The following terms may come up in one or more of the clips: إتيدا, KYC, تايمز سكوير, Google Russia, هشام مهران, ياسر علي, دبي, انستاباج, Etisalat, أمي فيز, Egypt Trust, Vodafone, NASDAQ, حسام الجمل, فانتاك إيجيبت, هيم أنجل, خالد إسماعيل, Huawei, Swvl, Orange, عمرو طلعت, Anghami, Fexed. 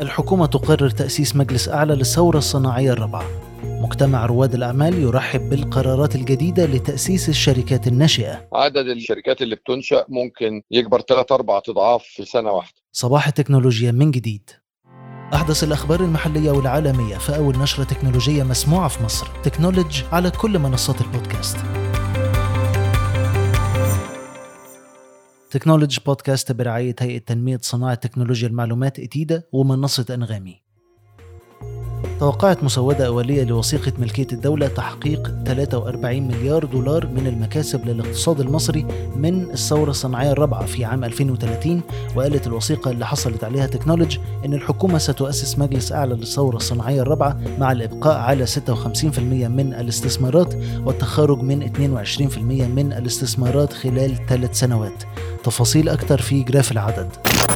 الحكومة تقرر تأسيس مجلس أعلى للثورة الصناعية الرابعة. مجتمع رواد الأعمال يرحب بالقرارات الجديدة لتأسيس الشركات الناشئة. عدد الشركات اللي بتنشأ ممكن يكبر 3-4 أضعاف في سنة واحدة. صباح التكنولوجيا من جديد. أحدث الأخبار المحلية والعالمية في أول نشرة تكنولوجية مسموعة في مصر، تكنولوجي على كل منصات البودكاست. تكنولوجي بودكاست برعاية هيئة تنمية صناعة تكنولوجيا المعلومات إتيدا ومنصة أنغامي. توقعت مسودة أولية لوثيقة ملكية الدولة تحقيق 43 مليار دولار من المكاسب للاقتصاد المصري من الثورة الصناعية الرابعة في عام 2030، وقالت الوثيقة اللي حصلت عليها تكنولوجي إن الحكومة ستؤسس مجلس أعلى للثورة الصناعية الرابعة مع الإبقاء على 56% من الاستثمارات والتخارج من 22% من الاستثمارات خلال 3 سنوات. تفاصيل أكتر في جراف العدد.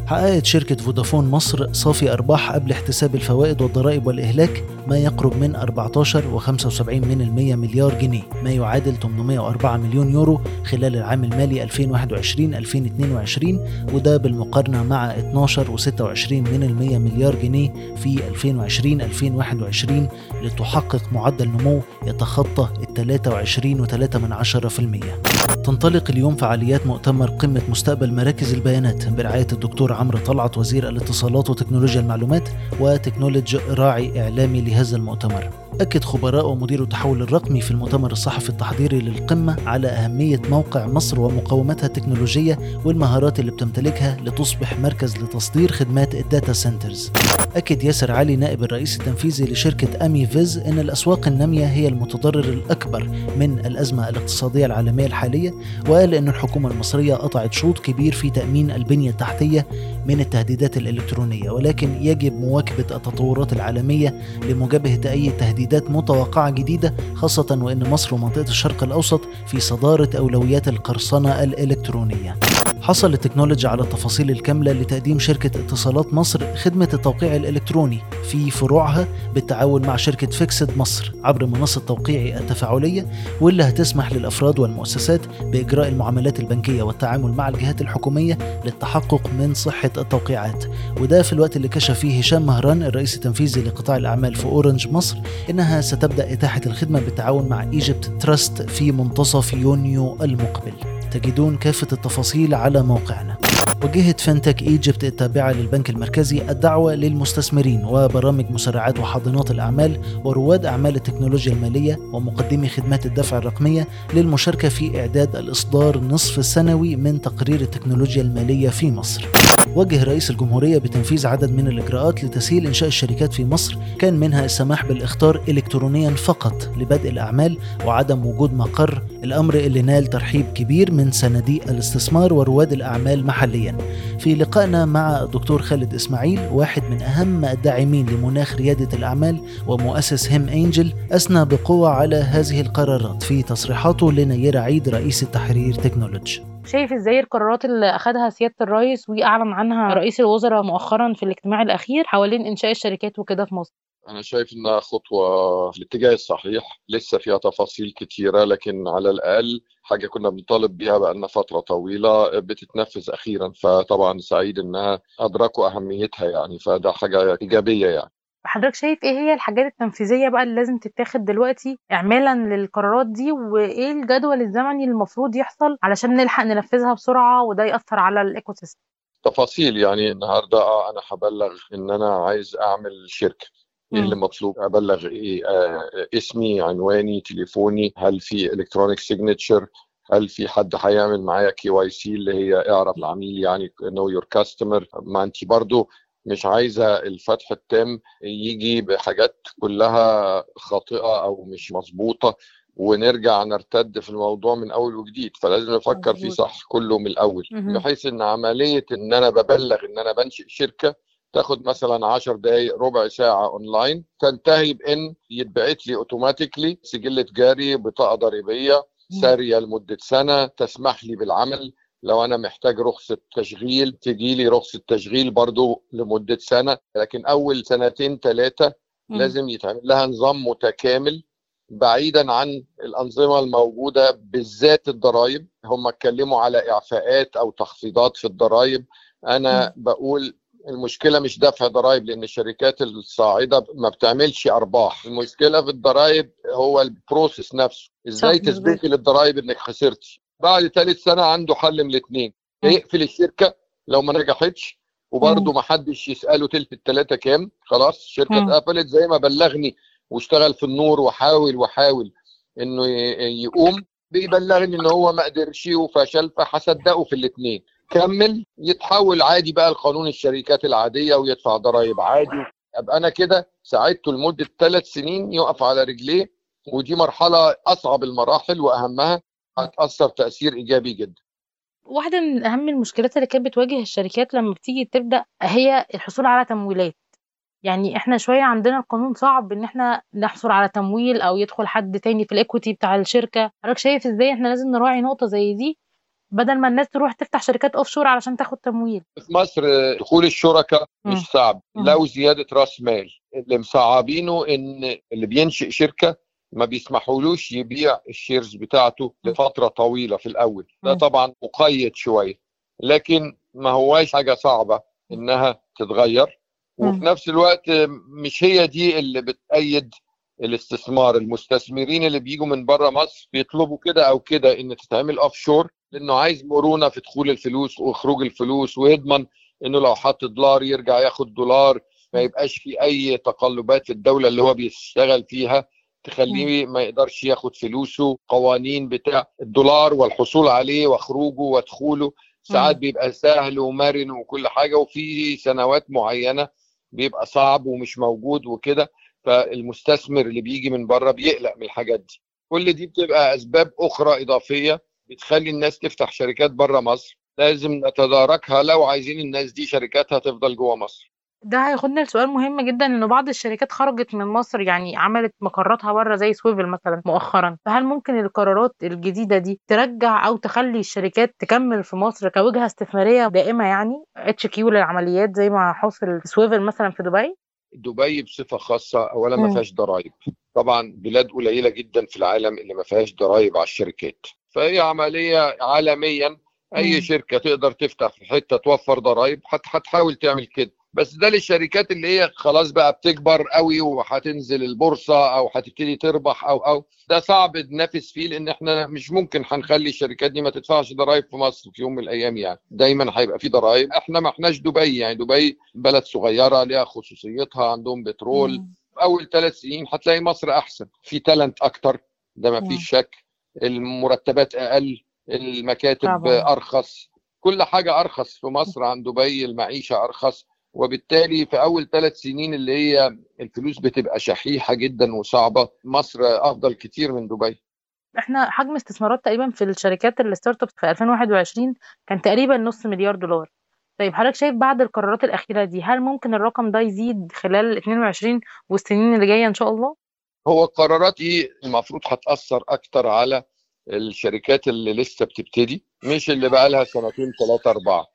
حققت شركة فودافون مصر صافي أرباح قبل احتساب الفوائد والضرائب والإهلاك ما يقرب من 14.75% مليار جنيه، ما يعادل 804 مليون يورو خلال العام المالي 2021-2022، وده بالمقارنة مع 12.26% مليار جنيه في 2020-2021 لتحقق معدل نمو يتخطى 23.3%. تنطلق اليوم فعاليات مؤتمر قمة مستقبل مراكز البيانات برعاية الدكتور عمرو طلعت وزير الاتصالات وتكنولوجيا المعلومات، وتكنولوجي راعي إعلامي لهذا المؤتمر. أكد خبراء ومدير التحول الرقمي في المؤتمر الصحفي التحضيري للقمة على أهمية موقع مصر ومقاومتها التكنولوجية والمهارات اللي بتمتلكها لتصبح مركز لتصدير خدمات الداتا سنترز. أكد ياسر علي نائب الرئيس التنفيذي لشركة أمي فيز إن الأسواق النامية هي المتضرر الأكبر من الأزمة الاقتصادية العالمية الحالية، وقال إن الحكومة المصرية قطعت شوط كبير في تأمين البنية التحتية من التهديدات الإلكترونية، ولكن يجب مواكبة التطورات العالمية لمجابهة أي تهديدات متوقعة جديدة، خاصة وإن مصر ومنطقة الشرق الأوسط في صدارة أولويات القرصنة الإلكترونية. حصل التكنولوجي على التفاصيل الكاملة لتقديم شركة اتصالات مصر خدمة التوقيع الإلكتروني في فروعها بالتعاون مع شركة فيكسد مصر عبر منصة توقيع التفاعلية، واللي هتسمح للأفراد والمؤسسات بإجراء المعاملات البنكية والتعامل مع الجهات الحكومية للتحقق من صحة التوقيعات. وده في الوقت اللي كشف فيه هشام مهران الرئيس التنفيذي لقطاع الأعمال في أورنج مصر إنها ستبدأ إتاحة الخدمة بالتعاون مع إيجيبت تراست في منتصف يونيو المقبل. تجدون كافة التفاصيل على موقعنا. وجهت فانتاك إيجيبت التابعة للبنك المركزي الدعوة للمستثمرين وبرامج مسرعات وحاضنات الأعمال ورواد أعمال التكنولوجيا المالية ومقدمي خدمات الدفع الرقمية للمشاركة في إعداد الإصدار النصف السنوي من تقرير التكنولوجيا المالية في مصر. وجه رئيس الجمهورية بتنفيذ عدد من الإجراءات لتسهيل إنشاء الشركات في مصر، كان منها السماح بالإخطار إلكترونيا فقط لبدء الأعمال وعدم وجود مقر، الأمر اللي نال ترحيب كبير من صناديق الاستثمار ورواد الأعمال محليا. في لقائنا مع الدكتور خالد إسماعيل واحد من أهم الداعمين لمناخ ريادة الأعمال ومؤسس هيم أنجل، أثنى بقوة على هذه القرارات في تصريحاته لنيرة عيد رئيس التحرير تكنولوجي. شايف ازاي القرارات اللي اخدها سيادة الرئيس واعلن عنها رئيس الوزراء مؤخرا في الاجتماع الاخير حوالين انشاء الشركات وكده في مصر؟ انا شايف انها خطوة في الاتجاه الصحيح، لسه فيها تفاصيل كتيرة، لكن على الاقل حاجة كنا بنطالب بيها بقالنا فترة طويلة بتتنفذ اخيرا، فطبعا سعيد انها ادركوا اهميتها يعني، فده حاجة ايجابية يعني. حضرتك شايف ايه هي الحاجات التنفيذية بقى اللي لازم تتاخد دلوقتي اعمالا للقرارات دي، وايه الجدول الزمني المفروض يحصل علشان نلحق ننفذها بسرعة وده يأثر على الايكو سيستم؟ تفاصيل يعني النهاردة انا هبلغ ان انا عايز اعمل شركة، ايه اللي مطلوب، ابلغ ايه، اسمي، عنواني، تليفوني، هل في الكترونيك سيجنتشر، هل في حد هيعمل معايا KYC اللي هي اعرف العميل يعني know your customer. ما انتي برضو مش عايزة الفتح التام يجي بحاجات كلها خاطئة أو مش مظبوطة ونرجع نرتد في الموضوع من أول وجديد، فلازم نفكر فيه صح كله من الأول، بحيث إن عملية إن أنا ببلغ إن أنا بنشئ شركة تاخد مثلا 10 دقايق ربع ساعة أونلاين، تنتهي بإن يتبعت لي أوتوماتيكلي سجل تجاري، بطاقة ضريبية سارية لمدة سنة تسمح لي بالعمل، لو أنا محتاج رخصة تشغيل تجيلي رخصة تشغيل برضو لمدة سنة، لكن أول 2-3 لازم يتعمل لها نظام متكامل بعيدا عن الأنظمة الموجودة بالذات الضرائب. هم اتكلموا على إعفاءات أو تخفيضات في الضرائب، أنا بقول المشكله مش دفع ضرائب، لان الشركات الصاعده ما بتعملش ارباح. المشكله في الضرائب هو البروسيس نفسه، ازاي تثبتي للضرائب انك خسرتي. بعد ثالث سنه عنده حل من الاثنين، يقفل الشركه لو ما نجحتش وبرده ما حدش يساله تلت الثلاثه كام، خلاص الشركه اتقفلت زي ما بلغني، واشتغل في النور وحاول انه يقوم، بيبلغني ان هو ما قدرش وفشل، فهصدقه في الاثنين. كمل يتحول عادي بقى لقانون الشركات العاديه ويدفع ضرايب عادي، ابقى انا كده ساعدته لمده 3 سنين يقف على رجليه. ودي مرحله اصعب المراحل واهمها، هتاثر تاثير ايجابي جدا. واحده من اهم المشكلات اللي كانت بتواجه الشركات لما بتيجي تبدا هي الحصول على تمويلات. يعني احنا شويه عندنا القانون صعب ان احنا نحصل على تمويل او يدخل حد تاني في الايكويتي بتاع الشركه. حضرتك شايف ازاي احنا لازم نراعي نقطه زي دي بدل ما الناس تروح تفتح شركات اوف شور علشان تاخد تمويل؟ في مصر دخول الشركاء مش صعب لو زياده راس مال. اللي مصعبينه ان اللي بينشئ شركه ما بيسمحولوش يبيع الشيرز بتاعته لفتره طويله في الاول، ده طبعا مقيد شويه، لكن ما هواش حاجه صعبه انها تتغير. وفي نفس الوقت مش هي دي اللي بتأيد الاستثمار. المستثمرين اللي بيجوا من بره مصر بيطلبوا كده او كده ان تتعمل اوف شور، لانه عايز مرونه في دخول الفلوس واخروج الفلوس، ويضمن انه لو حط دولار يرجع ياخد دولار، ما يبقاش في اي تقلبات في الدوله اللي هو بيشتغل فيها تخليه ما يقدرش ياخد فلوسه. قوانين بتاع الدولار والحصول عليه واخروجه ودخوله ساعات بيبقى سهل ومرن وكل حاجه، وفي سنوات معينه بيبقى صعب ومش موجود وكده. فالمستثمر اللي بيجي من بره بيقلق من الحاجات دي. كل دي بتبقى اسباب اخرى اضافيه بتخلي الناس تفتح شركات بره مصر، لازم نتداركها لو عايزين الناس دي شركاتها تفضل جوه مصر. ده هياخدنا لسؤال مهم جدا، انه بعض الشركات خرجت من مصر، يعني عملت مقراتها بره زي سويفل مثلا مؤخرا، فهل ممكن القرارات الجديده دي ترجع او تخلي الشركات تكمل في مصر كوجهه استثماريه دائمه، يعني HQ للعمليات زي ما حصل سويفل مثلا في دبي؟ دبي بصفه خاصه اولا ما فيهاش ضرائب، طبعا بلاد قليله جدا في العالم اللي ما فيهاش ضرائب على الشركات، فهي عمليه عالميا اي شركه تقدر تفتح في حته توفر ضرائب هتحاول تعمل كده. بس ده للشركات اللي هي خلاص بقى بتكبر قوي وهتنزل البورصه او هتبتدي تربح او ده صعب ننافس فيه، لان احنا مش ممكن هنخلي الشركات دي ما تدفعش ضرائب في مصر في يوم من الايام. يعني دايما هيبقى في ضرائب. احنا ما احناش دبي، يعني دبي بلد صغيره ليها خصوصيتها، عندهم بترول. اول 3 سنين هتلاقي مصر احسن، في تالنت اكتر، ده ما فيش شك، المرتبات اقل، المكاتب طبعا ارخص، كل حاجه ارخص في مصر عن دبي، المعيشه ارخص، وبالتالي في أول 3 سنين اللي هي الفلوس بتبقى شحيحة جدا وصعبة، مصر أفضل كتير من دبي. احنا حجم استثمارات تقريبا في الشركات الستارت اب في 2021 كان تقريبا $500 مليار. طيب حضرتك شايف بعد القرارات الأخيرة دي هل ممكن الرقم ده يزيد خلال 22 والسنين اللي جاية إن شاء الله؟ هو القرارات دي المفروض هتأثر أكتر على الشركات اللي لسه بتبتدي، مش اللي بقى لها سنتين 3 4.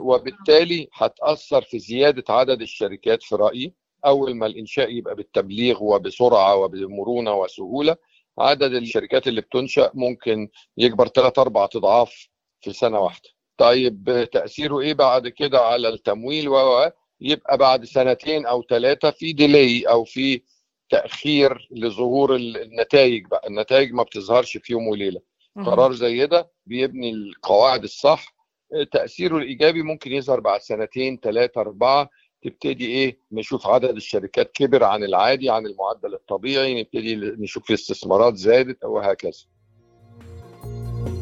وبالتالي هتأثر في زيادة عدد الشركات في رأيي. أول ما الإنشاء يبقى بالتبليغ وبسرعة وبمرونة وسهولة، عدد الشركات اللي بتنشأ ممكن يكبر 3 4 أضعاف في سنة واحدة. طيب تأثيره إيه بعد كده على التمويل؟ ويبقى بعد 2 أو 3 في ديلي أو في تأخير لظهور النتائج. بقى النتائج ما بتظهرش في يوم وليلة. قرار زي ده بيبني القواعد الصح، تأثيره الإيجابي ممكن يظهر بعد 2 3 4، تبتدي نشوف عدد الشركات كبر عن العادي، عن المعدل الطبيعي، نبتدي نشوف في استثمارات زادت وهكذا.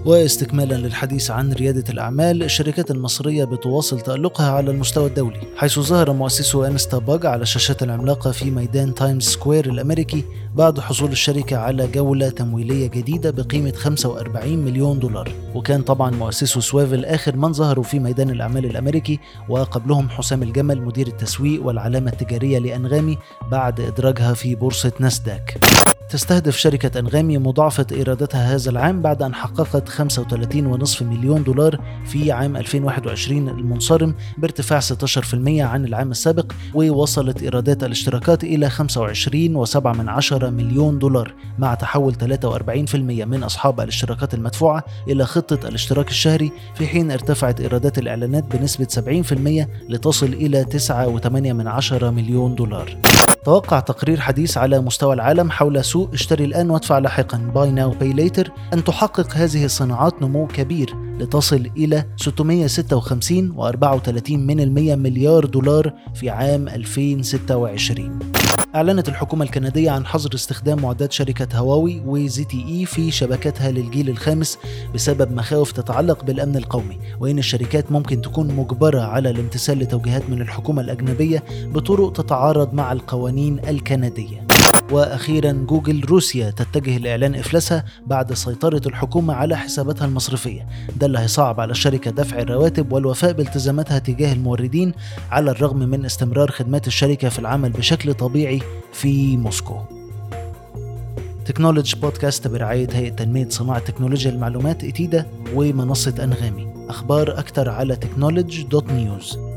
واستكمالا للحديث عن ريادة الأعمال، الشركات المصرية بتواصل تألقها على المستوى الدولي، حيث ظهر مؤسسو انستاباج على الشاشات العملاقة في ميدان تايمز سكوير الأمريكي بعد حصول الشركة على جولة تمويلية جديدة بقيمة $45 مليون، وكان طبعا مؤسسو سويفل آخر من ظهروا في ميدان الأعمال الأمريكي، وقبلهم حسام الجمل مدير التسويق والعلامة التجارية لأنغامي بعد إدراجها في بورصة ناسداك. تستهدف شركة أنغامي مضاعفة إيراداتها هذا العام بعد أن حققت 35.5 مليون دولار في عام 2021 المنصرم بارتفاع 16% عن العام السابق، ووصلت إيرادات الاشتراكات إلى 25.7 مليون دولار، مع تحول 43% من أصحاب الاشتراكات المدفوعة إلى خطة الاشتراك الشهري، في حين ارتفعت إيرادات الإعلانات بنسبة 70% لتصل إلى 9.8 مليون دولار. توقع تقرير حديث على مستوى العالم حول سوق اشتري الآن وادفع لاحقاً Buy Now Pay Later أن تحقق هذه الصناعات نمو كبير لتصل إلى 656.34 مليار دولار في عام 2026. أعلنت الحكومة الكندية عن حظر استخدام معدات شركة هواوي وزي تي إي في شبكتها للجيل الخامس بسبب مخاوف تتعلق بالأمن القومي، وإن الشركات ممكن تكون مجبرة على الامتثال لتوجيهات من الحكومة الأجنبية بطرق تتعارض مع القوانين الكندية. وأخيراً جوجل روسيا تتجه لإعلان إفلاسها بعد سيطرة الحكومة على حساباتها المصرفية، ده اللي هيصعب على الشركة دفع الرواتب والوفاء بالتزاماتها تجاه الموردين، على الرغم من استمرار خدمات الشركة في العمل بشكل طبيعي في موسكو. تكنولوجي بودكاست برعاية هيئة تنمية صناعة تكنولوجيا المعلومات إتيدا ومنصة أنغامي. أخبار أكتر على technology.news.